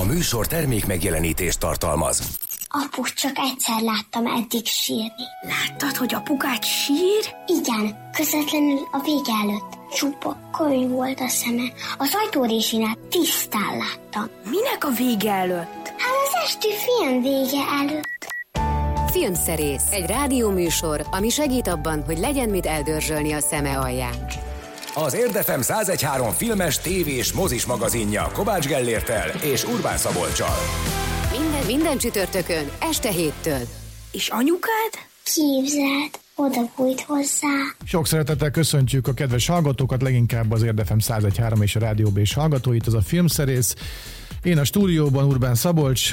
A műsor termékmegjelenítést tartalmaz. Apuk, csak egyszer láttam eddig sírni. Láttad, hogy apukát sír? Igen, közvetlenül a vége előtt. Csupa könyv volt a szeme. Az ajtórésinál tisztán láttam. Minek a vége előtt? Hát az esti film vége előtt. Filmszerész. Egy rádióműsor, ami segít abban, hogy legyen mit eldörzsölni a szeme alján. Az Érdefem 113 filmes, tévés, mozis magazinja Kovács Gellérttel és Urbán Szabolccsal. Minden csütörtökön, este 7-től. És anyukád? Képzeld, oda bújt hozzá. Sok szeretettel köszöntjük a kedves hallgatókat, leginkább az Érdefem 113 és a Rádió B-s hallgatóit, az a Filmszerész. Én a stúdióban Urbán Szabolcs,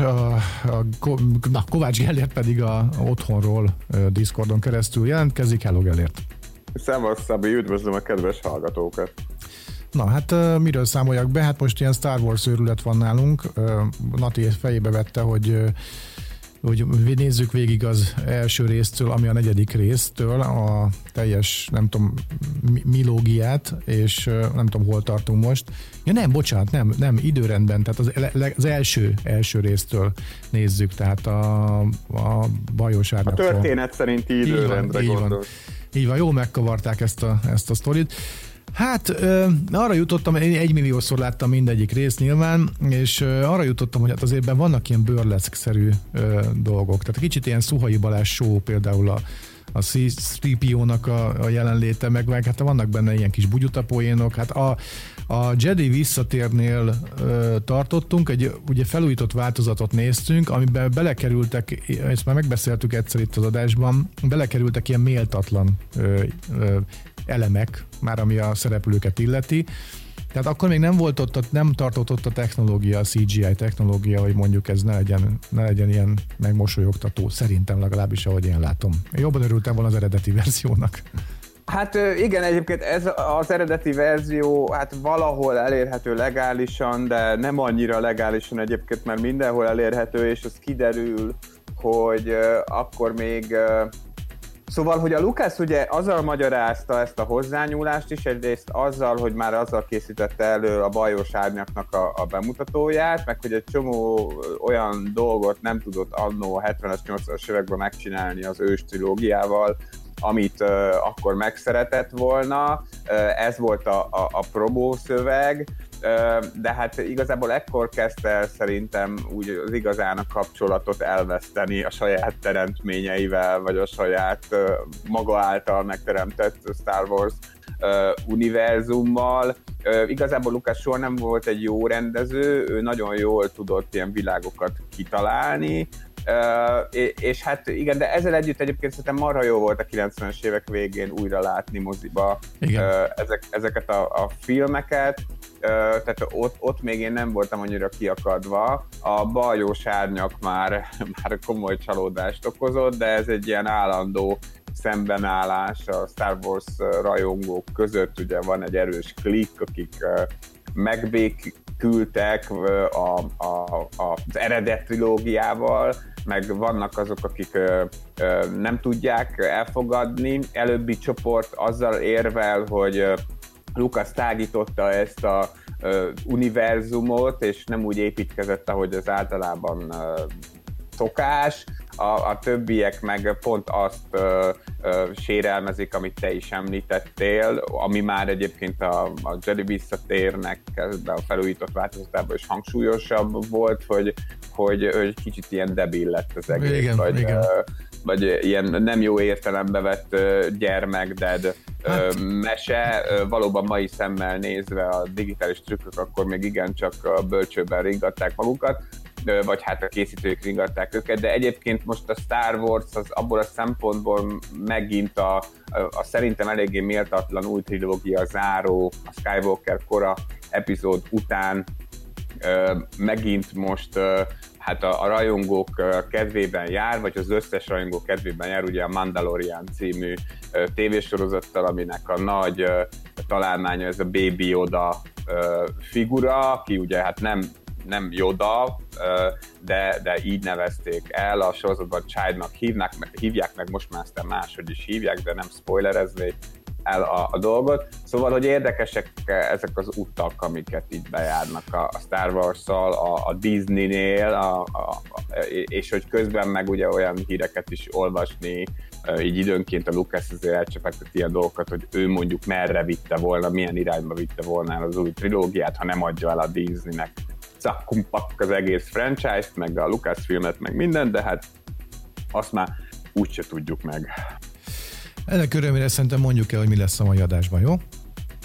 Kovács Gellért pedig otthonról Discordon keresztül jelentkezik. Hello Gellért! Szevasz, Szabi, üdvözlöm a kedves hallgatókat! Na, hát miről számoljak be? Hát most ilyen Star Wars őrület van nálunk. Nati fejébe vette, hogy nézzük végig az első résztől, ami a negyedik résztől, a teljes, nem tudom, milógiát, és nem tudom, hol tartunk most. Ja nem, bocsánat, nem időrendben, tehát az első résztől nézzük, tehát a bajos árnyakról. A történet szerinti időrendre gondolsz. Így van, jól megkavarták ezt a sztorit. Hát arra jutottam, én 1 milliószor láttam mindegyik részt nyilván, és arra jutottam, hogy hát azért vannak ilyen burleszk-szerű dolgok. Tehát kicsit ilyen Szuhai Balázs show például a C-3PO-nak a jelenléte, meg hát vannak benne ilyen kis bugyutapoénok. Hát a Jedi visszatérnél tartottunk, egy ugye felújított változatot néztünk, amiben belekerültek, ezt már megbeszéltük egyszer itt az adásban, belekerültek ilyen méltatlan elemek, már ami a szereplőket illeti. Tehát akkor még nem volt ott, nem tartott ott a technológia, a CGI technológia, hogy mondjuk ez ne legyen ilyen megmosolyogtató, szerintem legalábbis, ahogy én látom. Jobban örültem volna az eredeti verziónak. Hát igen, egyébként ez az eredeti verzió hát valahol elérhető legálisan, de nem annyira legálisan egyébként, mert mindenhol elérhető, és az kiderül, hogy akkor még... Szóval, hogy a Lucas ugye azzal magyarázta ezt a hozzányúlást is, egyrészt azzal, hogy már azzal készítette elő a bajós árnyaknak a bemutatóját, meg hogy egy csomó olyan dolgot nem tudott annó a 70-es, 80-as években megcsinálni az ős trilógiával, amit akkor megszeretett volna, ez volt a próbószöveg, de hát igazából ekkor kezdte el szerintem úgy az igazán a kapcsolatot elveszteni a saját teremtményeivel, vagy a saját maga által megteremtett Star Wars univerzummal. Igazából Lucas soha nem volt egy jó rendező, ő nagyon jól tudott ilyen világokat kitalálni, és hát igen, de ezzel együtt egyébként szerintem marha jó volt a 90-es évek végén újra látni moziba ezeket a filmeket, tehát ott még én nem voltam annyira kiakadva. A bajós árnyak már komoly csalódást okozott, de ez egy ilyen állandó szembenállás a Star Wars rajongók között, ugye van egy erős klikk, akik megbékültek az eredet trilógiával, meg vannak azok, akik nem tudják elfogadni. Előbbi csoport azzal érvel, hogy Lucas tágította ezt a univerzumot, és nem úgy építkezett, ahogy az általában szokás. A többiek meg pont azt sérelmezik, amit te is említettél, ami már egyébként a Jedi visszatérnek a felújított változatában is hangsúlyosabb volt, hogy kicsit ilyen debil lett az egész, vagy ilyen nem jó értelembe vett gyermekded mese. Valóban mai szemmel nézve a digitális trükkök akkor még igencsak bölcsőben ringatták magukat, vagy hát a készítők ringatták őket, de egyébként most a Star Wars az abból a szempontból megint a szerintem eléggé méltatlan új trilógia záró, a Skywalker kora epizód után megint most hát a rajongók kedvében jár, vagy az összes rajongó kedvében jár, ugye a Mandalorian című tévésorozattal, aminek a nagy találmánya ez a BB Yoda figura, aki ugye hát nem Yoda, de így nevezték el, a sorozatban Child-nak hívják, meg most már aztán máshogy is hívják, de nem spoilereznék, el a dolgot. Szóval, hogy érdekesek ezek az utak, amiket itt bejárnak a Star Wars-szal, a Disney-nél, és hogy közben meg ugye olyan híreket is olvasni, így időnként a Lucas azért elcsepegteti a dolgokat, hogy ő mondjuk merre vitte volna, milyen irányba vitte volna az új trilógiát, ha nem adja el a Disneynek cakkumpak az egész franchise-t, meg a Lucas filmet, meg mindent, de hát azt már úgyse tudjuk meg. Ennek örömére szerintem mondjuk el, hogy mi lesz a mai adásban, jó?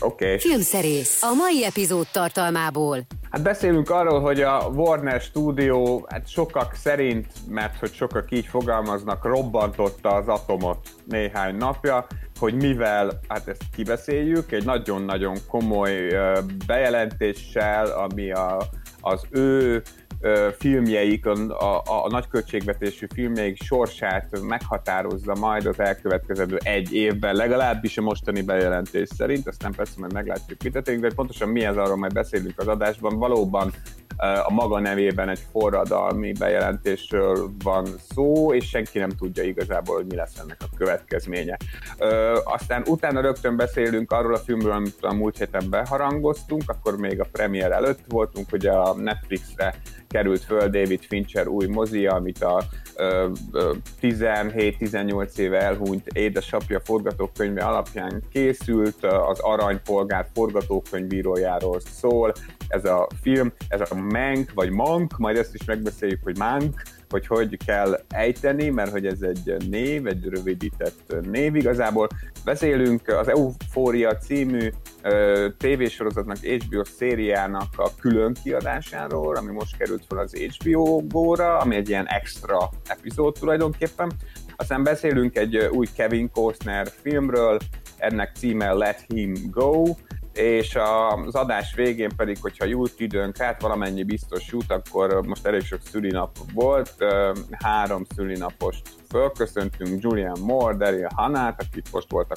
Oké. Filmszerész a mai epizód tartalmából. Hát beszélünk arról, hogy a Warner stúdió, hát sokak szerint, mert hogy sokak így fogalmaznak, robbantotta az atomot néhány napja, hogy mivel, hát ezt kibeszéljük, egy nagyon-nagyon komoly bejelentéssel, ami az ő filmjeik, a nagy költségvetésű filmjeik sorsát meghatározza majd az elkövetkező egy évben, legalábbis a mostani bejelentés szerint, aztán persze majd meglátjuk, mit tettünk, de pontosan mi ez, arról majd beszélünk az adásban. Valóban a maga nevében egy forradalmi bejelentésről van szó, és senki nem tudja igazából, hogy mi lesz ennek a következménye. Aztán utána rögtön beszélünk arról a filmről, amit a múlt héten beharangoztunk, akkor még a premier előtt voltunk, hogy a Netflixre került föl David Fincher új mozia, amit a 17-18 éve elhunyt édesapja forgatókönyve alapján készült, az Aranypolgár forgatókönyvírójáról szól ez a film, ez a Mank, vagy Mank, majd ezt is megbeszéljük, hogy Mank, hogy kell ejteni, mert hogy ez egy név, egy rövidített név igazából. Beszélünk az Euphoria című tévésorozatnak, HBO szériának a külön kiadásáról, ami most került fel az HBO Go-ra, ami egy ilyen extra epizód tulajdonképpen. Aztán beszélünk egy új Kevin Costner filmről, ennek címe Let Him Go, és az adás végén pedig, hogyha jut időnk, hát valamennyi biztos jut, akkor most elég sok szülinap volt, 3 szülinapost fölköszöntünk, Julianne Moore, Daryl Hannah, akik most voltak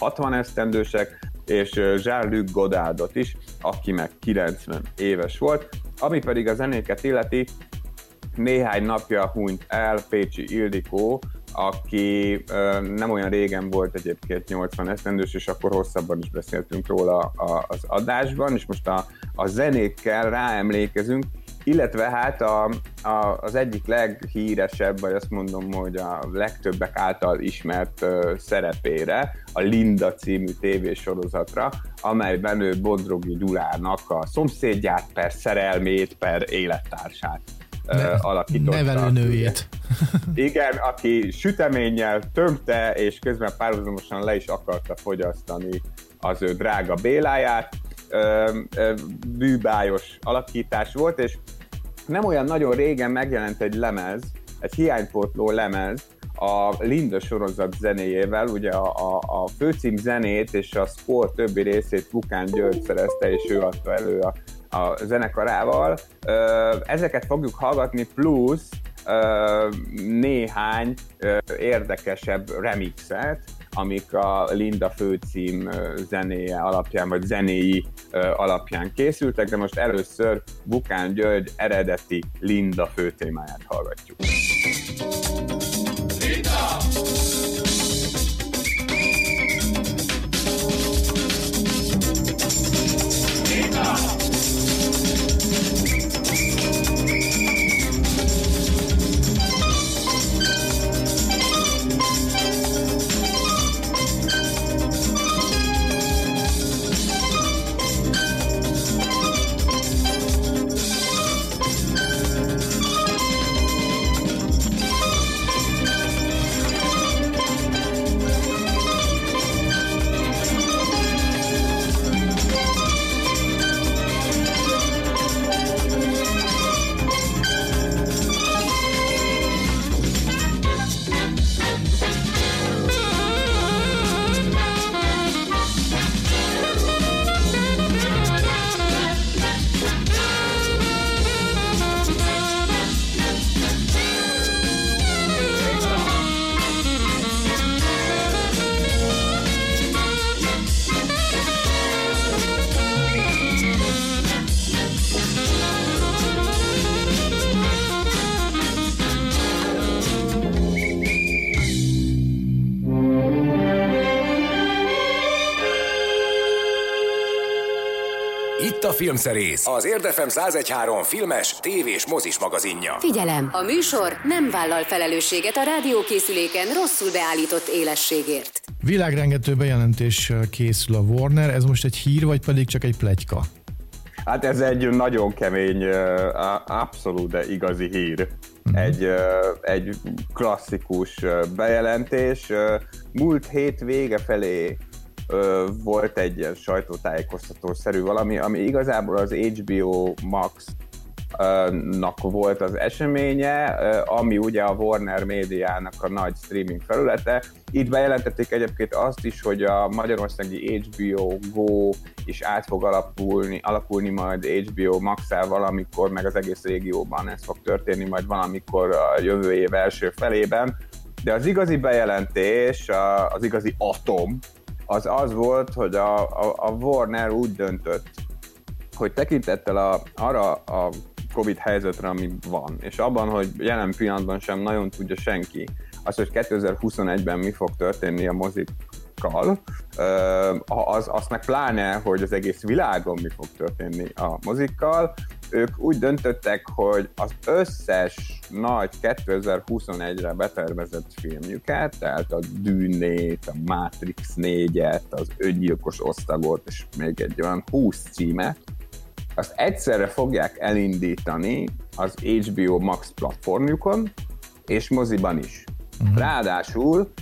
60 esztendősek, és Jean-Luc Godardot is, aki meg 90 éves volt. Ami pedig a zenéket illeti, néhány napja hunyt el Pécsi Ildikó, aki nem olyan régen volt egyébként 80 esztendős, és akkor hosszabban is beszéltünk róla az adásban, és most a zenékkel ráemlékezünk, illetve hát az egyik leghíresebb, vagy azt mondom, hogy a legtöbbek által ismert szerepére, a Linda című tévésorozatra, amelyben ő Bodrogi Gyulának a szomszédját per szerelmét per élettársát alakította. Nevelőnőjét. Igen, aki süteménnyel tömte, és közben párhuzamosan le is akarta fogyasztani az ő drága Béláját. Bűbályos alakítás volt, és nem olyan nagyon régen megjelent egy lemez, egy hiánypótló lemez a Linda sorozat zenéjével, ugye a főcím zenét és a score többi részét Vukán György szerezte, és ő adta elő a zenekarával. Ezeket fogjuk hallgatni, plusz néhány érdekesebb remixet, amik a Linda főcím zenéje alapján, vagy zenéi alapján készültek, de most először Vukán György eredeti Linda főtémáját hallgatjuk. Linda! filmszerész, az Érdefem 101.3 filmes, tévés, mozis magazinja. Figyelem! A műsor nem vállal felelősséget a rádiókészüléken rosszul beállított élességért. Világrengető bejelentés készül a Warner. Ez most egy hír, vagy pedig csak egy pletyka? Hát ez egy nagyon kemény, abszolút de igazi hír. Egy klasszikus bejelentés. Múlt hét vége felé volt egy ilyen sajtótájékoztató-szerű valami, ami igazából az HBO Max-nak volt az eseménye, ami ugye a Warner médiának a nagy streaming felülete. Itt bejelentették egyébként azt is, hogy a magyarországi HBO Go is át fog alakulni majd HBO Max-el valamikor, meg az egész régióban ez fog történni majd valamikor a jövő év első felében. De az igazi bejelentés, az igazi atom, az az volt, hogy a Warner úgy döntött, hogy tekintettel arra a Covid helyzetre, ami van, és abban, hogy jelen pillanatban sem nagyon tudja senki azt, hogy 2021-ben mi fog történni a mozikkal, azt meg pláne, hogy az egész világon mi fog történni a mozikkal, ők úgy döntöttek, hogy az összes nagy 2021-re betervezett filmjüket, tehát a Dűnét, a Matrix 4-et, az Öngyilkos Osztagot, és még egy olyan 20 címet, azt egyszerre fogják elindítani az HBO Max platformjukon, és moziban is. Ráadásul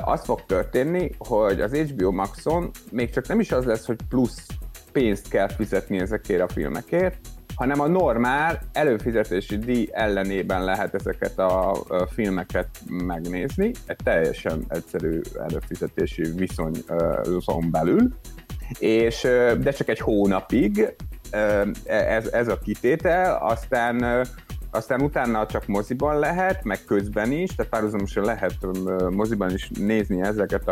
az fog történni, hogy az HBO Maxon még csak nem is az lesz, hogy plusz pénzt kell fizetni ezekért a filmekért, hanem a normál előfizetési díj ellenében lehet ezeket a filmeket megnézni, egy teljesen egyszerű előfizetési viszonyon belül, de csak egy hónapig ez a kitétel, aztán utána csak moziban lehet, meg közben is, tehát párhuzamosan lehet moziban is nézni ezeket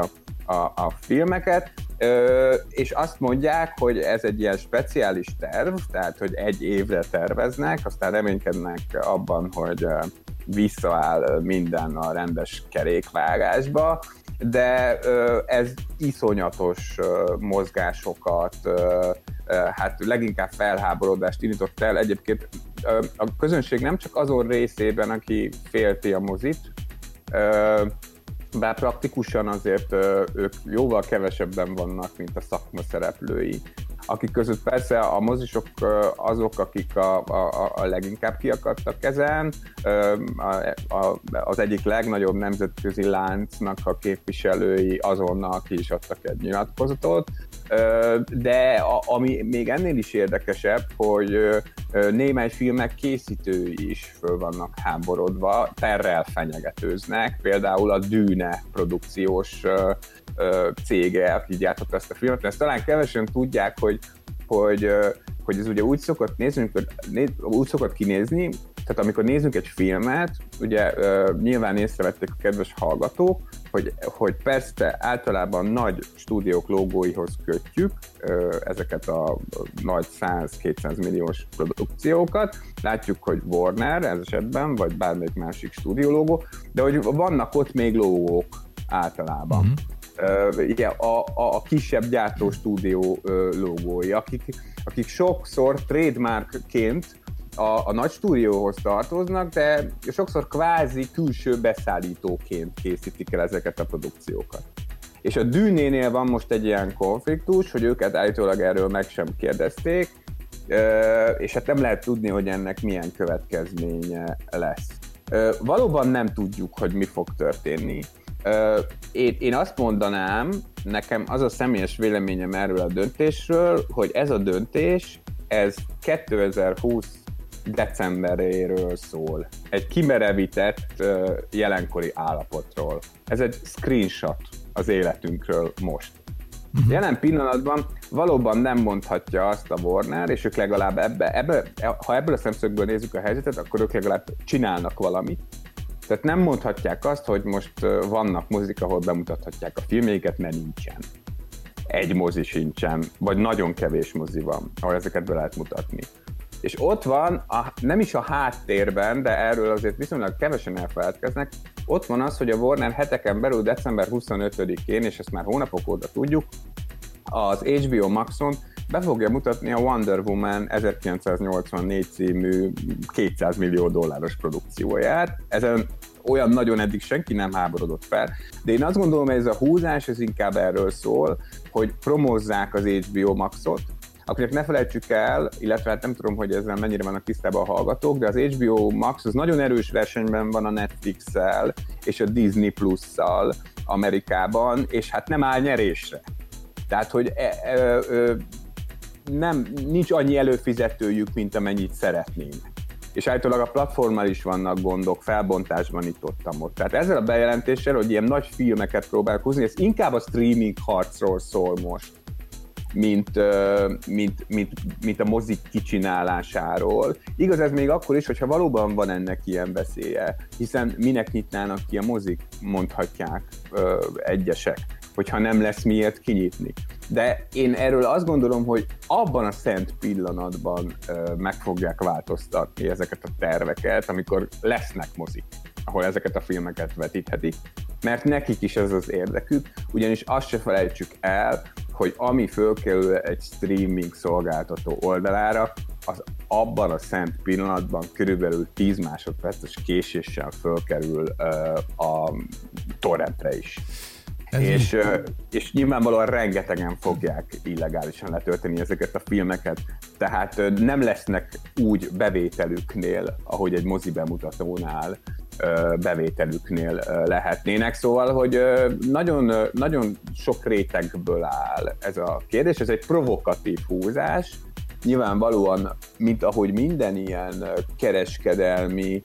a filmeket, és azt mondják, hogy ez egy ilyen speciális terv, tehát hogy egy évre terveznek, aztán reménykednek abban, hogy visszaáll minden a rendes kerékvágásba, de ez iszonyatos mozgásokat, hát leginkább felháborodást indított el. Egyébként a közönség nem csak azon részében, aki félti a mozit, bár praktikusan azért ők jóval kevesebben vannak, mint a szakma szereplői. Akik között persze a mozisok azok, akik a leginkább kiakadtak ezen, az egyik legnagyobb nemzetközi láncnak a képviselői azonnal ki is adtak egy nyilatkozatot, de ami még ennél is érdekesebb, hogy némely filmek készítői is föl vannak háborodva, perrel fenyegetőznek, például a Dűne produkciós cége, aki gyártotta ezt a filmet, ezt talán kevesen tudják, hogy ez ugye úgy szokott kinézni, tehát amikor nézünk egy filmet, ugye nyilván észrevették a kedves hallgatók, hogy persze általában nagy stúdiók logóihoz kötjük ezeket a nagy 100-200 milliós produkciókat, látjuk, hogy Warner ez esetben, vagy bármelyik másik stúdió logó, de hogy vannak ott még logók általában. Mm-hmm. Igen, a kisebb gyártóstúdió logói, akik sokszor trademarkként a nagy stúdióhoz tartoznak, de sokszor kvázi külső beszállítóként készítik el ezeket a produkciókat. És a Dűnénél van most egy ilyen konfliktus, hogy őket állítólag erről meg sem kérdezték, és hát nem lehet tudni, hogy ennek milyen következménye lesz. Valóban nem tudjuk, hogy mi fog történni. Én azt mondanám, nekem az a személyes véleményem erről a döntésről, hogy ez a döntés, ez 2020 decemberéről szól. Egy kimerevített jelenkori állapotról. Ez egy screenshot az életünkről most. Jelen pillanatban valóban nem mondhatja azt a Warner, és ők legalább ha ebből a szemszögből nézzük a helyzetet, akkor ők legalább csinálnak valamit. Tehát nem mondhatják azt, hogy most vannak mozik, ahol bemutathatják a filmjeiket, mert nincsen. Egy mozi sincsen, vagy nagyon kevés mozi van, ahol ezeket be lehet mutatni. És ott van, nem is a háttérben, de erről azért viszonylag kevesen elfeledkeznek, ott van az, hogy a Warner heteken belül december 25-én, és ezt már hónapok óta tudjuk, az HBO Maxon be fogja mutatni a Wonder Woman 1984 című $200 millió produkcióját. Ezen olyan nagyon eddig senki nem háborodott fel, de én azt gondolom, hogy ez a húzás ez inkább erről szól, hogy promózzák az HBO Maxot, akinek ne felejtsük el, illetve hát nem tudom, hogy ezzel mennyire vannak tisztában a hallgatók, de az HBO Max az nagyon erős versenyben van a Netflix-szel és a Disney Plus-szal Amerikában, és hát nem áll nyerésre. Tehát, hogy nincs annyi előfizetőjük, mint amennyit szeretnének. És állítólag a platformmal is vannak gondok, felbontásban itt ott. Tehát ezzel a bejelentéssel, hogy ilyen nagy filmeket próbálok húzni, ez inkább a streaming harcról szól most, mint a mozik kicsinálásáról. Igaz ez még akkor is, hogyha valóban van ennek ilyen veszélye, hiszen minek nyitnának ki a mozik, mondhatják egyesek, hogyha nem lesz miért kinyitni. De én erről azt gondolom, hogy abban a szent pillanatban meg fogják változtatni ezeket a terveket, amikor lesznek mozik, ahol ezeket a filmeket vetíthetik. Mert nekik is ez az érdekük, ugyanis azt se felejtsük el, hogy ami fölkerül egy streaming szolgáltató oldalára, az abban a szent pillanatban körülbelül 10 másodperces késéssel fölkerül a torrentre is. És nyilvánvalóan rengetegen fogják illegálisan letölteni ezeket a filmeket, tehát nem lesznek úgy bevételüknél, ahogy egy mozi bemutatónál bevételüknél lehetnének. Szóval, hogy nagyon, nagyon sok rétegből áll ez a kérdés, ez egy provokatív húzás, nyilvánvalóan, mint ahogy minden ilyen kereskedelmi,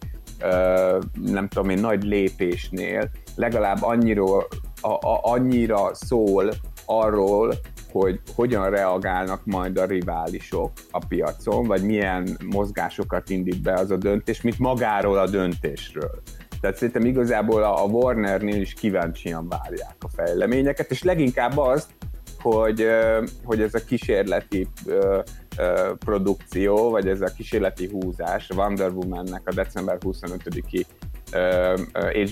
nem tudom én, nagy lépésnél legalább annyira szól arról, hogy hogyan reagálnak majd a riválisok a piacon, vagy milyen mozgásokat indít be az a döntés, mint magáról a döntésről. Tehát szerintem igazából a Warnernél is kíváncsian várják a fejleményeket, és leginkább azt, hogy ez a kísérleti produkció, vagy ez a kísérleti húzás Wonder Womannek a december 25-i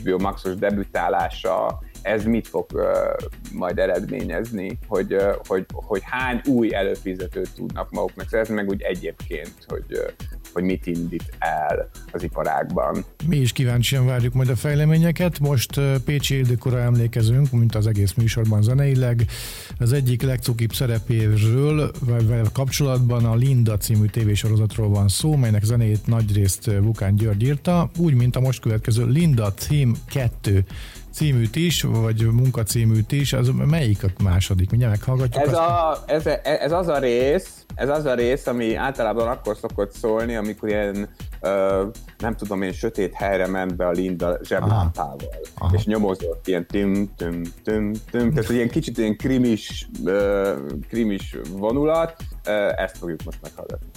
HBO Maxos debütálása, ez mit fog majd eredményezni, hogy hány új előfizetőt tudnak maguknak szerezni, meg úgy egyébként, hogy mit indít el az iparágban. Mi is kíváncsian várjuk majd a fejleményeket. Most Pécsi Ildikóra emlékezünk, mint az egész műsorban zeneileg. Az egyik legcukibb szerepéről kapcsolatban a Linda című tévésorozatról van szó, melynek zenét nagyrészt Vukán György írta, úgy, mint a most következő Linda Theme 2 címűt is, vagy munkacíműt is, az melyik a második? Mindjárt meghallgatjuk. Ez az a rész, ami általában akkor szokott szólni, amikor ilyen, nem tudom én, sötét helyre ment be a Linda zseblámpával, és nyomozott ilyen tüm-tüm-tüm-tüm, tehát ilyen kicsit ilyen krimis vonulat, ezt fogjuk most meghallgatni.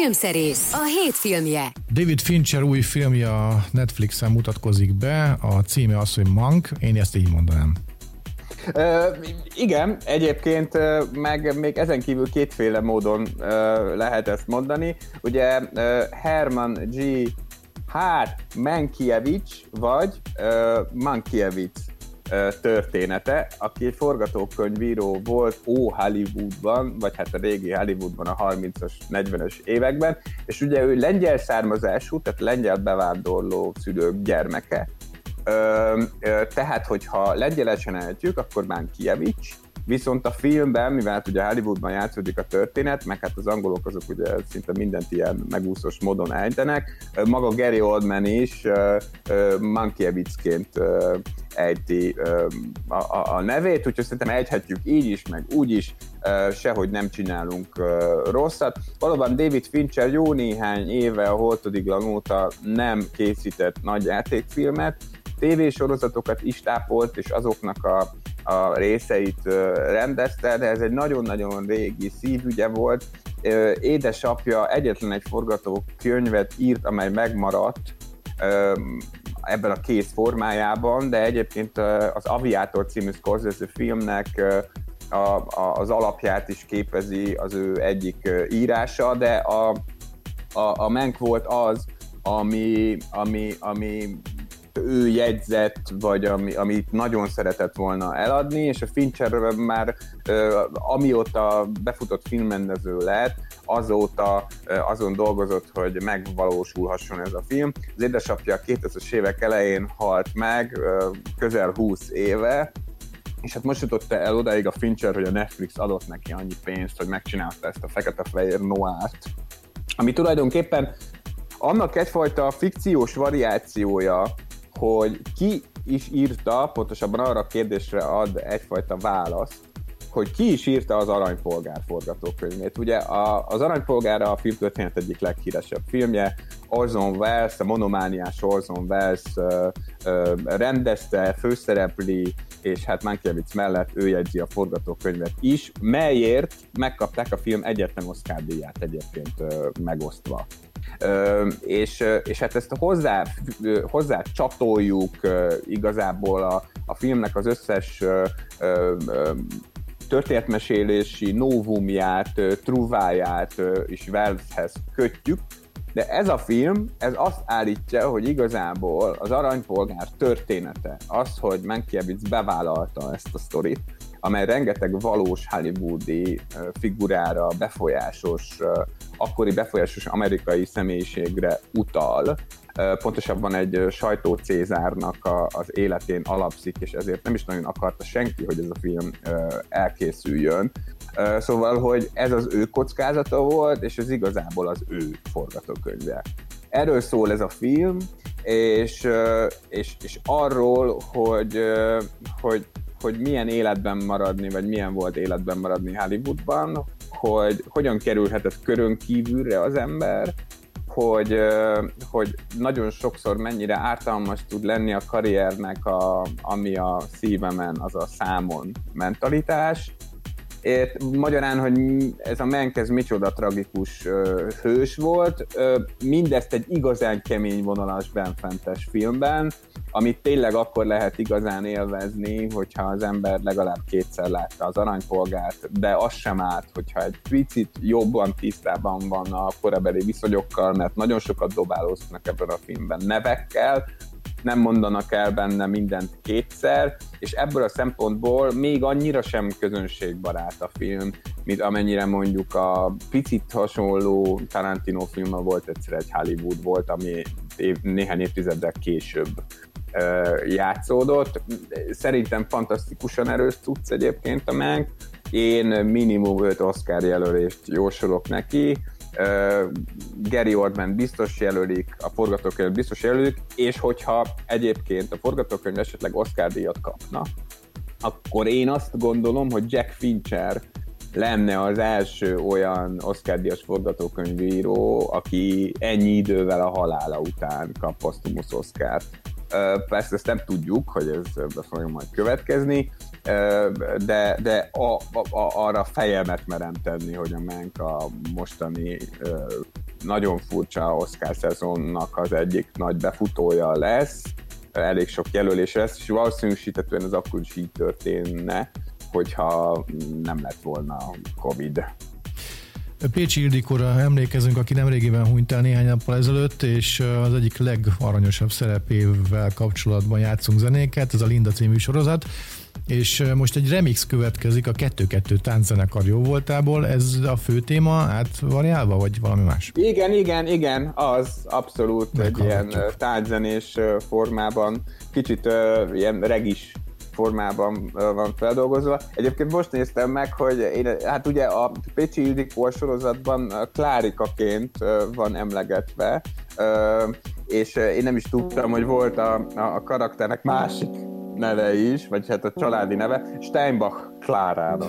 Filmszerész, a hét filmje. David Fincher új filmje a Netflixen mutatkozik be, a címe az, hogy Mank, én ezt így mondanám. Igen, egyébként meg még ezen kívül kétféle módon lehet ezt mondani. Ugye Herman G. Mankiewicz vagy Mankiewicz története, aki egy forgatókönyvíró volt Hollywoodban, vagy hát a régi Hollywoodban a 30-as, 40-es években, és ugye ő lengyel származású, tehát lengyel bevándorló szülők gyermeke. Tehát, hogyha lengyelesen ejtjük, akkor Mankiewicz, viszont a filmben, mivel hát ugye Hollywoodban játszódik a történet, meg hát az angolok azok ugye szinte mindent ilyen megúszós módon ejtenek, maga Gary Oldman is Mankiewiczként ejti a nevét, úgyhogy szerintem ejthetjük így is, meg úgy is, sehogy nem csinálunk rosszat. Valóban David Fincher jó néhány éve a Holtodiglan óta nem készített nagy játékfilmet, tévésorozatokat is tápolt, és azoknak a részeit rendezte, de ez egy nagyon-nagyon régi szívügye volt. Édesapja egyetlen egy forgatókönyvet írt, amely megmaradt ebben a kész formájában, de egyébként az Aviator című Scorsese filmnek az alapját is képezi az ő egyik írása, de a Mank volt az, ami ő jegyzett, vagy amit nagyon szeretett volna eladni, és a Fincher már amióta befutott filmrendező lett, azóta azon dolgozott, hogy megvalósulhasson ez a film. Az édesapja a 2000-es évek elején halt meg, közel 20 éve, és hát most jutott el odáig a Fincher, hogy a Netflix adott neki annyi pénzt, hogy megcsinálta ezt a fekete-fehér noárt, ami tulajdonképpen annak egyfajta fikciós variációja, hogy ki is írta, pontosabban arra a kérdésre ad egyfajta választ, hogy ki is írta az Aranypolgár forgatókönyvét. Ugye az Aranypolgár a filmtörténet egyik leghíresebb filmje, Orson Welles, a monomániás Orson Welles rendezte, főszerepli, és hát Mankiewicz mellett ő jegyzi a forgatókönyvet is, melyért megkapták a film egyetlen Oscar díját egyébként megosztva. És hát ezt hozzá csatoljuk igazából a filmnek az összes történetmesélési novumját, trúváját is Welleshez kötjük, de ez a film, ez azt állítja, hogy igazából az Aranypolgár története, az, hogy Mankiewicz bevállalta ezt a sztorit, amely rengeteg valós hollywoodi figurára, akkori befolyásos amerikai személyiségre utal. Pontosabban egy sajtó Cézárnak az életén alapszik, és ezért nem is nagyon akarta senki, hogy ez a film elkészüljön. Szóval, hogy ez az ő kockázata volt, és ez igazából az ő forgatókönyve. Erről szól ez a film, és arról, hogy milyen életben maradni, vagy milyen volt életben maradni Hollywoodban, hogy hogyan kerülhetett körön kívülre az ember, hogy nagyon sokszor mennyire ártalmas tud lenni a karriernek, ami a szívemen, az a számon mentalitás. Magyarán, hogy ez a Mank, ez micsoda tragikus hős volt, mindezt egy igazán kemény vonalas benfentes filmben, amit tényleg akkor lehet igazán élvezni, hogyha az ember legalább kétszer látta az Aranypolgárt, de az sem árt, hogyha egy picit jobban tisztában van a korabeli viszonyokkal, mert nagyon sokat dobálóznak ebben a filmben nevekkel, nem mondanak el benne mindent kétszer, és ebből a szempontból még annyira sem közönségbarát a film, mint amennyire mondjuk a picit hasonló Tarantino film volt egyszer egy Hollywood volt, ami néhány évtizeddel később játszódott. Szerintem fantasztikusan erős cucc egyébként a Mank. Én minimum 5 Oscar jelölést jósolok neki, Gary Oldman biztos jelölik, a forgatókönyv biztos jelölik, és hogyha egyébként a forgatókönyv esetleg Oscar-díjat kapna, akkor én azt gondolom, hogy Jack Fincher lenne az első olyan Oscar-díjas forgatókönyvíró, aki ennyi idővel a halála után kap posztumusz Oscart. Persze ezt nem tudjuk, hogy ez fogja majd következni, de arra fejemet merem tenni, hogy a Mank a mostani nagyon furcsa Oscar szezonnak az egyik nagy befutója lesz, elég sok jelölés lesz, és valószínűsítetően ez akkor is így történne, hogyha nem lett volna Covid. Pécsi Ildikóra emlékezünk, aki nemrégiben hunyt el néhány nappal ezelőtt, és az egyik legaranyosabb szerepével kapcsolatban játszunk zenéket, ez a Linda című sorozat, és most egy remix következik a 2-2 tánczenekar jó voltából, ez a fő téma átvariálva, vagy valami más? Igen, az abszolút egy ilyen tánczenés formában, kicsit ilyen regis formában van feldolgozva. Egyébként most néztem meg, hogy ugye a Pécsi Ildikó sorozatban Klárikaként van emlegetve, és én nem is tudtam, hogy volt a karakternek másik neve is, vagy hát a családi neve, Steinbach Klárára.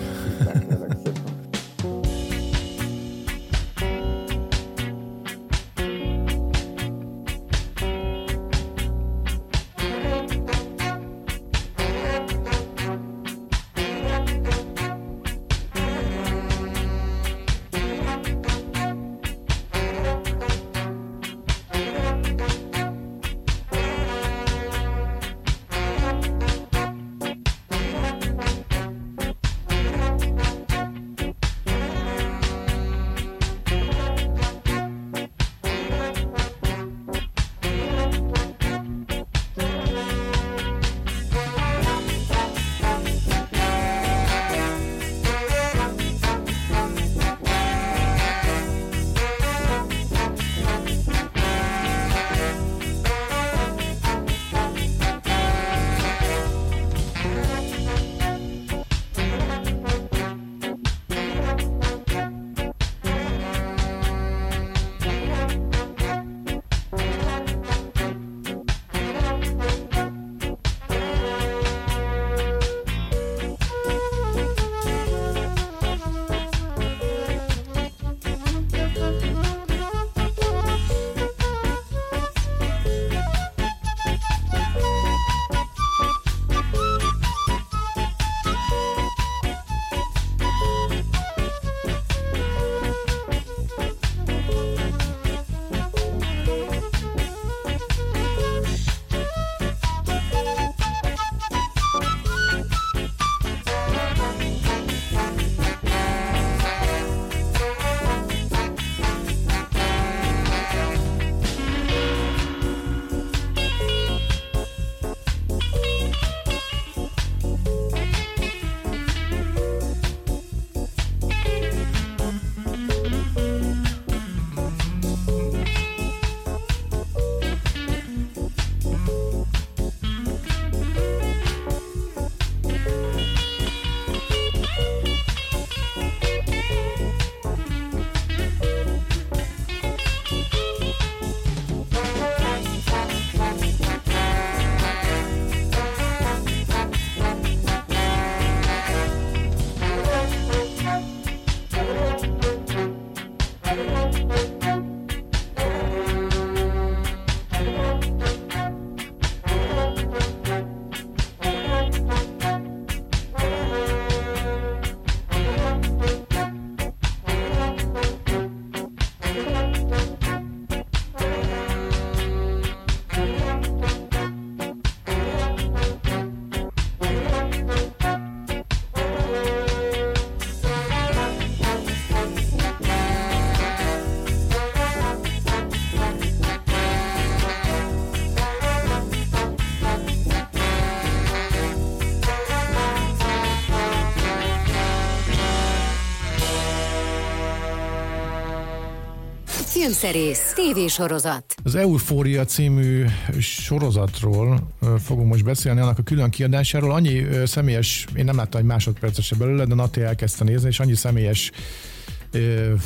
Filmszerész, tévésorozat. Az Euphoria című sorozatról fogom most beszélni, annak a külön kiadásáról. Annyi személyes, én nem láttam egy másodpercet se belőle, de Nati elkezdte nézni, és annyi személyes,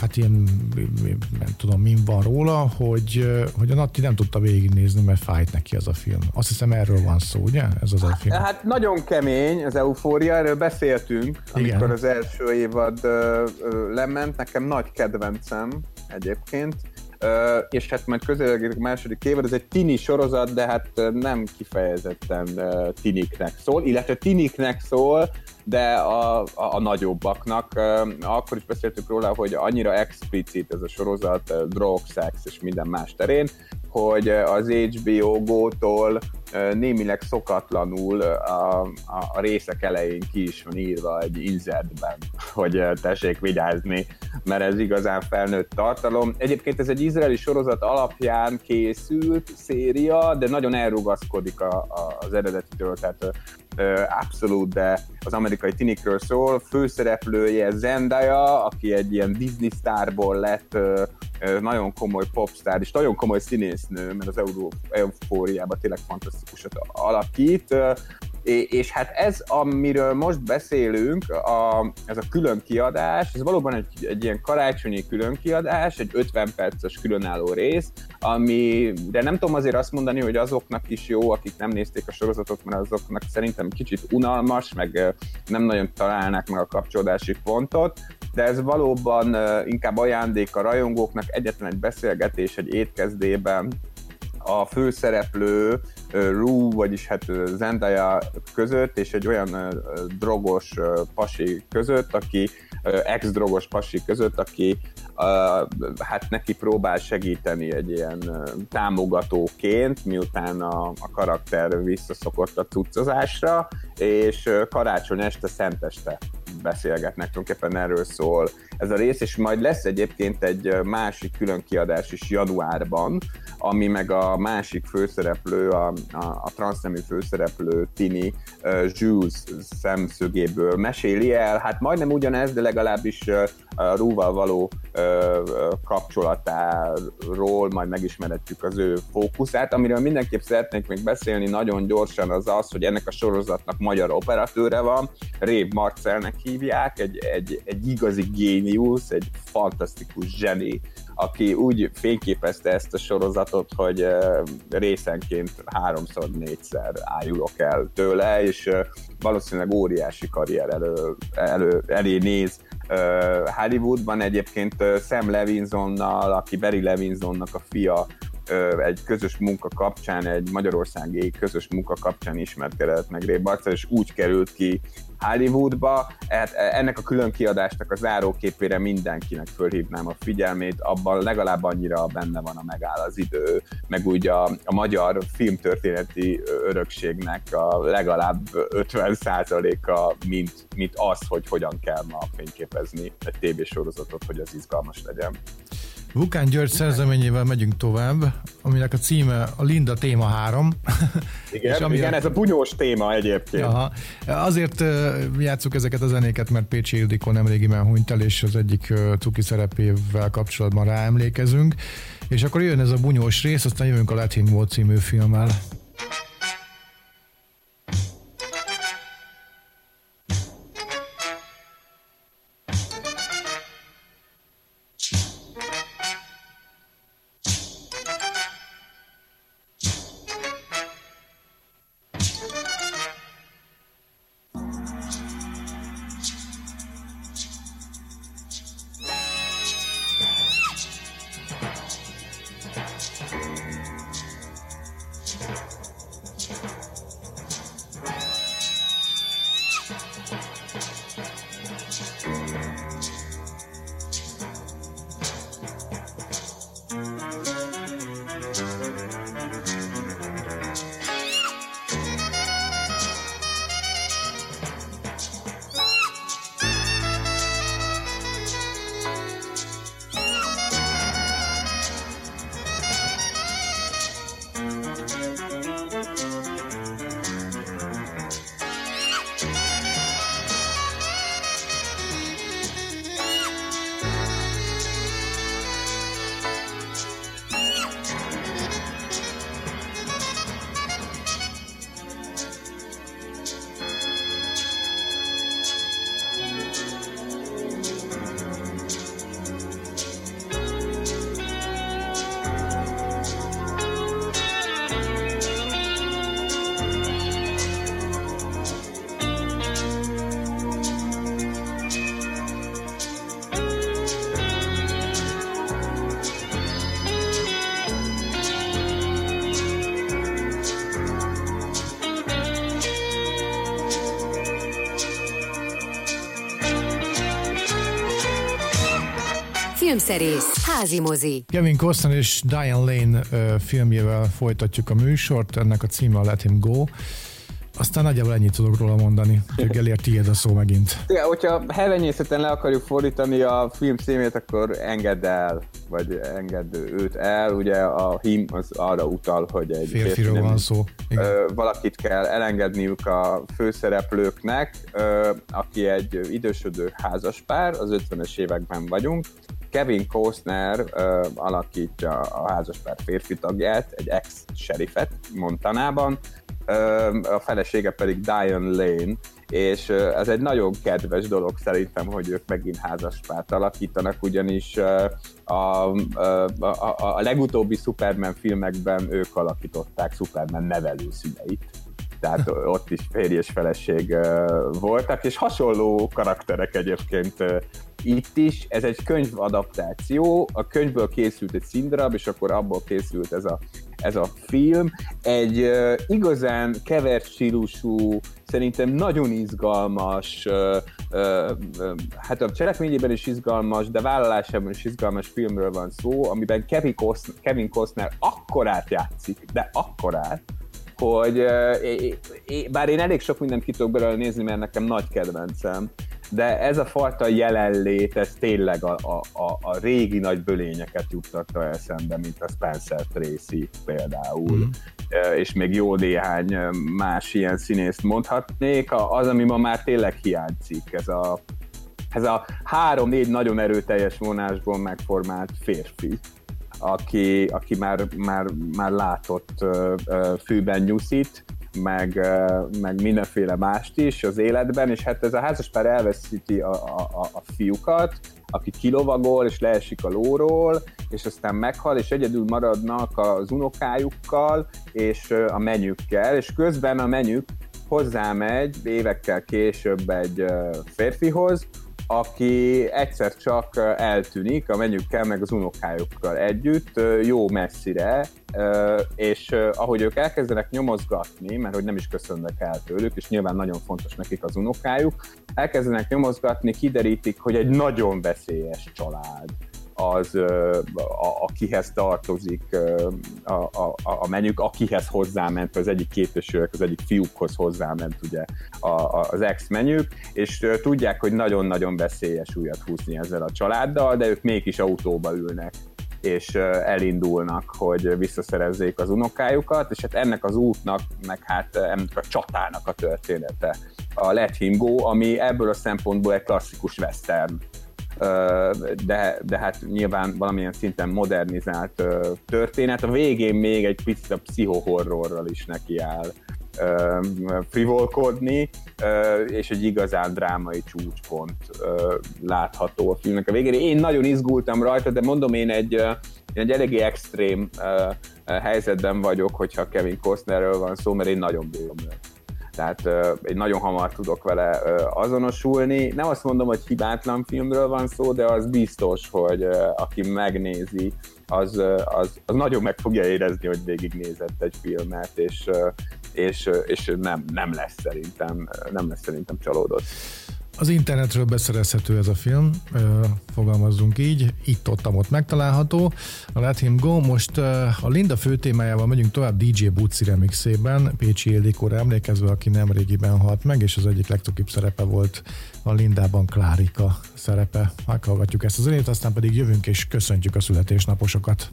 hát ilyen, nem tudom, min van róla, hogy a Nati nem tudta végignézni, mert fájt neki az a film. Azt hiszem, erről van szó, ugye? Ez az a film. Hát nagyon kemény az Euphoria, erről beszéltünk, amikor igen, az első évad lement. Nekem nagy kedvencem egyébként, és hát majd közeleg a második évad, ez egy tini sorozat, de hát nem kifejezetten tiniknek szól, illetve tiniknek szól, de a nagyobbaknak. Akkor is beszéltük róla, hogy annyira explicit ez a sorozat drog, szex és minden más terén, hogy az HBO Go-tól némileg szokatlanul a részek elején ki is van írva egy insertben, hogy tessék vigyázni, mert ez igazán felnőtt tartalom. Egyébként ez egy izraeli sorozat alapján készült széria, de nagyon elrugaszkodik az eredetitől, tehát abszolút, de az amerikai tinikről szól. Főszereplője Zendaya, aki egy ilyen Disney sztárból lett nagyon komoly popstar, és nagyon komoly színésznő, mert az Euphoriában tényleg fantasztikusat alakít, és hát ez, amiről most beszélünk, ez a különkiadás, ez valóban egy ilyen karácsonyi különkiadás, egy 50 perces különálló rész, ami, de nem tudom azért azt mondani, hogy azoknak is jó, akik nem nézték a sorozatot, mert azoknak szerintem kicsit unalmas, meg nem nagyon találnák meg a kapcsolódási pontot, de ez valóban inkább ajándék a rajongóknak, egyetlen egy beszélgetés egy étkezdében, a főszereplő Rue, vagyis hát Zendaya között, és egy olyan drogos pasi között, aki ex-drogos pasi között, aki hát neki próbál segíteni egy ilyen támogatóként, miután a karakter visszaszokott a cuccozásra, és karácsony este, szenteste beszélgetnek, tulajdonképpen erről szól ez a rész, és majd lesz egyébként egy másik különkiadás is januárban, ami meg a másik főszereplő, a transznemű főszereplő Tini Jules szemszögéből meséli el, hát majdnem ugyanez, de legalábbis a Rúval való kapcsolatáról majd megismerhetjük az ő fókuszát. Amiről mindenképp szeretnék még beszélni nagyon gyorsan, az az, hogy ennek a sorozatnak magyar operatőre van, Rév Marcelnek hívják, egy igazi géniusz, egy fantasztikus zseni, aki úgy fényképezte ezt a sorozatot, hogy részenként 3-4-szer ájulok el tőle, és valószínűleg óriási karrier elé néz Hollywoodban. Egyébként Sam Levinsonnal, aki Barry Levinsonnak a fia, egy közös munka kapcsán, egy magyarországi közös munka kapcsán ismerkedett meg Rév Marcell, és úgy került ki Hollywoodba. Hát ennek a különkiadásnak a záróképére mindenkinek fölhívnám a figyelmét, abban legalább annyira benne van a Megáll az idő, meg úgy a magyar filmtörténeti örökségnek a legalább 50%-a, mint az, hogy hogyan kell ma fényképezni egy tévésorozatot, hogy az izgalmas legyen. Vukán György szerzeményével megyünk tovább, aminek a címe a Linda téma 3. Igen, igen, ez a bunyós téma egyébként. Aha. Azért játsszuk ezeket a zenéket, mert Pécsi Ildikó nemrégiben hunyt el, és az egyik cuki szerepével kapcsolatban ráemlékezünk. És akkor jön ez a bunyós rész, aztán jövünk a Latin World című filmmel. Filmszerész, házimozi. Kevin Costner és Diane Lane filmjével folytatjuk a műsort, ennek a címe Let Him Go. Aztán nagyjából ennyit tudok róla mondani, hogy Gellért, tiéd a szó megint. Ja, hogyha hevenyészeten le akarjuk fordítani a film címét, akkor engedd el, vagy engedd őt el. Ugye a him az arra utal, hogy egy férfiről van szó. Valakit kell elengedniük a főszereplőknek, aki egy idősödő házaspár, az 50-es években vagyunk. Kevin Costner alakítja a házaspár férfi tagját, egy ex-serifet Montanában, a felesége pedig Diane Lane, és ez egy nagyon kedves dolog szerintem, hogy ők megint házaspárt alakítanak, ugyanis a legutóbbi Superman filmekben ők alakították Superman nevelő szüleit. Tehát ott is férj és feleség voltak, és hasonló karakterek egyébként itt is. Ez egy könyvadaptáció, a könyvből készült egy színdarab, és akkor abból készült ez a film. Egy igazán kevert stílusú, szerintem nagyon izgalmas, hát a cselekményében is izgalmas, de vállalásában is izgalmas filmről van szó, amiben Kevin Costner akkorát játszik, de akkorát, hogy bár én elég sok mindent ki tudok belőle nézni, mert nekem nagy kedvencem, de ez a fajta jelenlét, ez tényleg a régi nagy bölényeket juttatta eszembe, mint a Spencer Tracy például, és még jó néhány más ilyen színészt mondhatnék, az, ami ma már tényleg hiányzik, ez a 3-4 nagyon erőteljes vonásból megformált férfi, aki már látott fűben nyuszít, meg mindenféle mást is az életben, és hát ez a házaspár elveszíti a fiúkat, aki kilovagol, és leesik a lóról, és aztán meghal, és egyedül maradnak az unokájukkal, és a menyükkel, és közben a menyük hozzámegy évekkel később egy férfihoz, aki egyszer csak eltűnik a menyükkel, meg az unokájukkal együtt, jó messzire, és ahogy ők elkezdenek nyomozgatni, mert hogy nem is köszönnek el tőlük, és nyilván nagyon fontos nekik az unokájuk, elkezdenek nyomozgatni, kiderítik, hogy egy nagyon veszélyes család az, akihez tartozik a menyük, akihez hozzáment, az egyik képviselők, az egyik fiúkhoz hozzáment ugye az ex-menyük, és tudják, hogy nagyon-nagyon veszélyes újat húzni ezzel a családdal, de ők mégis autóba ülnek, és elindulnak, hogy visszaszerezzék az unokájukat, és hát ennek az útnak, meg hát ennek a csatának a története. A Let Him Go, ami ebből a szempontból egy klasszikus western, de hát nyilván valamilyen szinten modernizált történet. A végén még egy picit a pszichohorrorral is nekiáll frivolkodni, és egy igazán drámai csúcspont látható a filmnek a végére. Én nagyon izgultam rajta, de mondom, én egy eléggé extrém helyzetben vagyok, hogyha Kevin Costnerről van szó, mert én nagyon bírom őt. Tehát én nagyon hamar tudok vele azonosulni. Nem azt mondom, hogy hibátlan filmről van szó, de az biztos, hogy aki megnézi, az nagyon meg fogja érezni, hogy végignézett egy filmet, és nem lesz szerintem csalódott. Az internetről beszerezhető ez a film, fogalmazzunk így, itt-ott megtalálható. A Let Him Go. Most a Linda főtémájával megyünk tovább DJ Buci remixében, Pécsi Ildikóra emlékezve, aki nemrégiben halt meg, és az egyik legtöbb szerepe volt a Lindában Klárika szerepe. Meghallgatjuk ezt az zenét, aztán pedig jövünk és köszöntjük a születésnaposokat.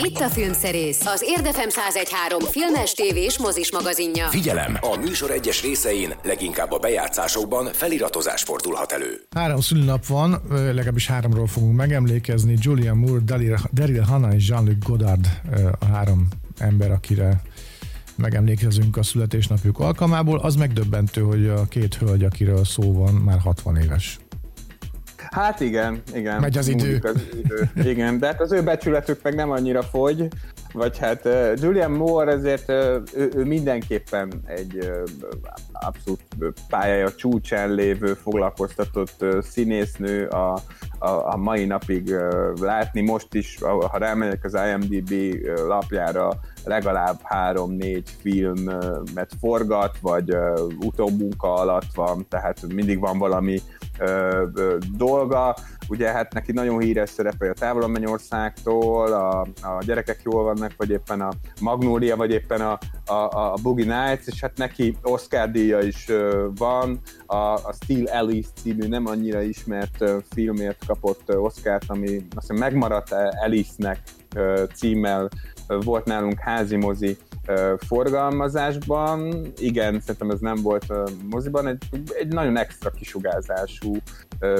Itt a Filmszerész, az Érdefem 101.3 filmes, tévés, mozis magazinja. Figyelem! A műsor egyes részein, leginkább a bejátszásokban feliratozás fordulhat elő. 3 szülinap van, legalábbis 3-ról fogunk megemlékezni. Julianne Moore, Daryl Hannah és Jean-Luc Godard a 3 ember, akire megemlékezünk a születésnapjuk alkalmából. Az megdöbbentő, hogy a 2 hölgy, akiről szó van, már 60 éves. Hát igen. Megy az idő. Igen, de hát az ő becsületük meg nem annyira fogy, vagy hát Julianne Moore azért ő mindenképpen egy abszolút pályája csúcsán lévő foglalkoztatott színésznő a mai napig látni. Most is, ha rámegyek az IMDb lapjára, legalább 3-4 filmet forgat, vagy utómunka alatt van, tehát mindig van valami dolga. Ugye hát neki nagyon híres szerepe a Távolon Mennyországtól, a Gyerekek jól vannak, vagy éppen a Magnólia, vagy éppen a Boogie Nights, és hát neki Oscar-díja is van, a Steel Alice című nem annyira ismert filmért kapott Oscart, ami aztán megmaradt Alice-nek címmel volt nálunk házimozi forgalmazásban. Igen, szerintem ez nem volt moziban, egy nagyon extra kisugázású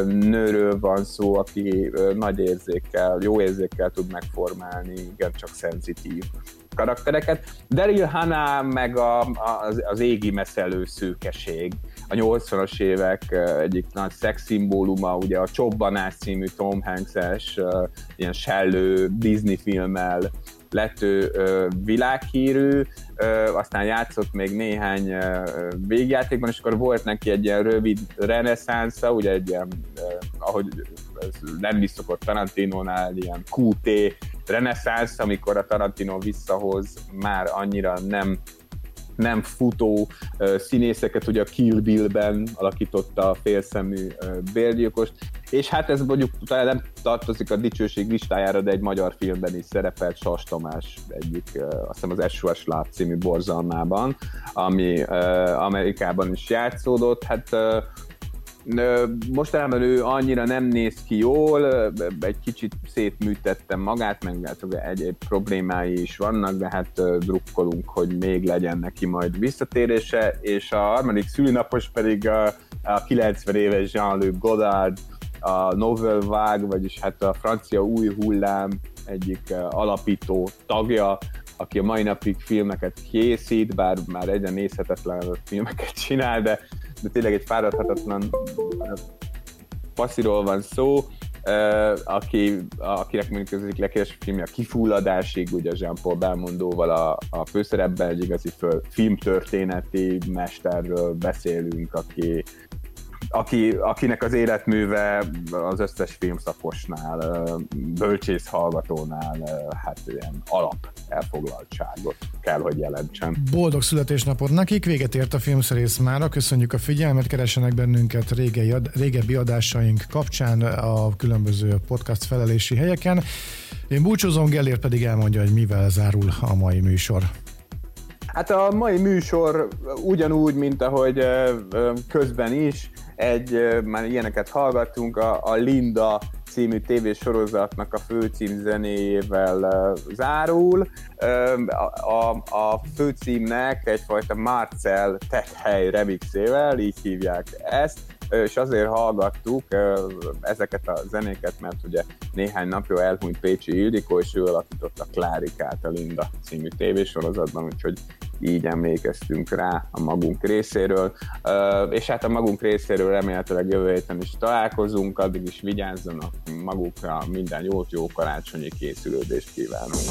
nőről van szó, aki nagy érzékkel, jó érzékkel tud megformálni, igen, csak szenzitív karaktereket. Daryl Hannah meg az égi meszelő szőkeség. A 80-as évek egyik nagy szexszimbóluma, ugye a Csobbanás című Tom Hanks-es ilyen sellő Disney filmmel lett ő világhírű, aztán játszott még néhány végjátékban, és akkor volt neki egy ilyen rövid reneszánsza, ugye egy ilyen, ahogy lenni szokott Tarantinónál, ilyen QT reneszánsz, amikor a Tarantino visszahoz már annyira nem futó színészeket, ugye a Kill Bill-ben alakította a félszemű bérgyilkost, és hát ez mondjuk talán nem tartozik a dicsőség listájára, de egy magyar filmben is szerepelt Sas Tamás egyik, azt hiszem az SOS Láb című borzalmában, ami Amerikában is játszódott, hát mostanában ő annyira nem néz ki jól, egy kicsit szétműtette magát, meg egyéb problémái is vannak, de hát drukkolunk, hogy még legyen neki majd visszatérése, és a harmadik szülinapos pedig a 90 éves Jean-Luc Godard, a Nouvelle Vague, vagyis hát a francia új hullám egyik alapító tagja, aki a mai napig filmeket készít, bár már egyre nézhetetlen filmeket csinál, de tényleg egy fáradhatatlan passziról van szó, akinek mondjuk az egyik legkevesebb filmje a Kifulladásig, ugye Jean-Paul Belmondóval a főszerepben, egy igazi filmtörténeti mesterről beszélünk, akinek az életműve az összes filmszakosnál, bölcsész hallgatónál hát ilyen alap elfoglaltságot kell, hogy jelentsen. Boldog születésnapot nekik, véget ért a Filmszerész mára, köszönjük a figyelmet, keressenek bennünket régebbi adásaink kapcsán a különböző podcast felelési helyeken. Én búcsúzom, Gellért pedig elmondja, hogy mivel zárul a mai műsor. Hát a mai műsor ugyanúgy, mint ahogy közben is, már ilyeneket hallgattunk, a Linda című tévésorozatnak a főcím zenéjével zárul. A főcímnek egyfajta Marcel Tethely remixével, így hívják ezt, és azért hallgattuk ezeket a zenéket, mert ugye néhány napja elhunyt Pécsi Ildikó, és ő alakította Klárikát a Linda című tévésorozatban, úgyhogy így emlékeztünk rá a magunk részéről, és hát a magunk részéről remélhetőleg jövő héten is találkozunk, addig is vigyázzanak magukra, minden jót, jó karácsonyi készülődést kívánunk!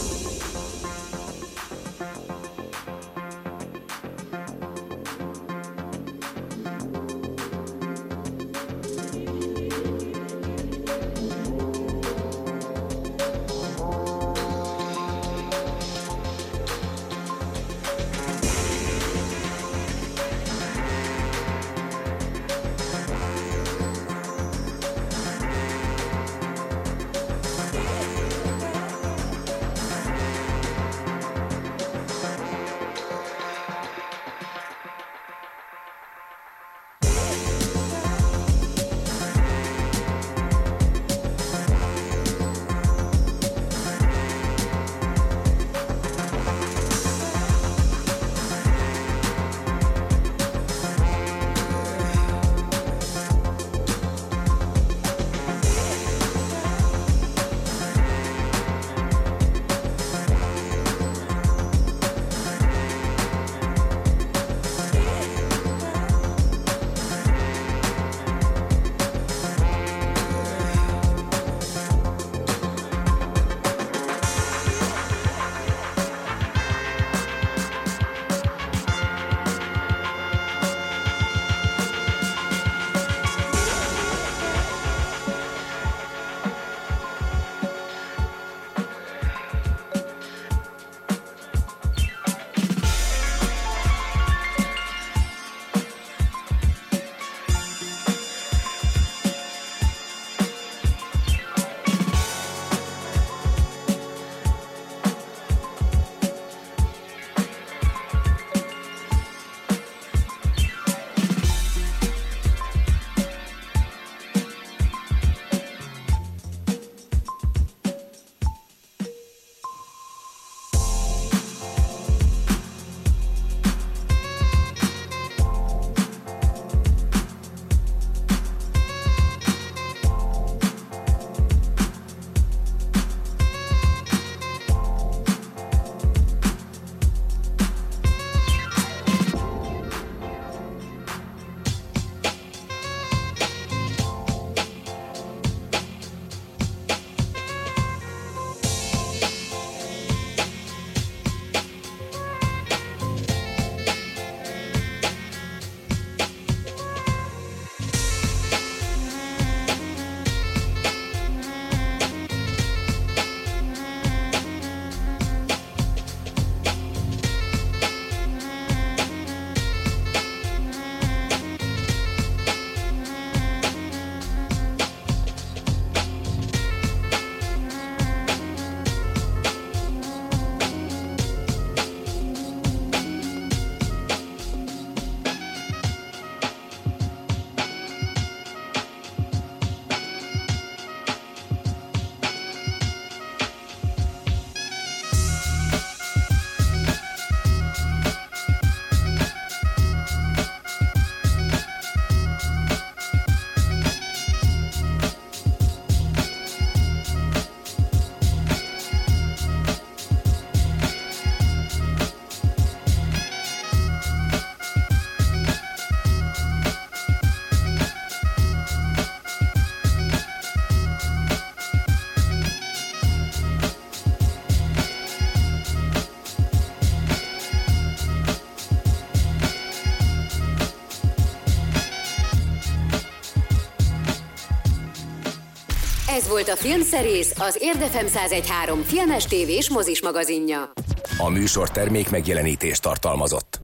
Ez volt a Filmszerész, az Érdefem 101.3 filmes, tévés, mozis magazinja. A műsor termék megjelenítést tartalmazott.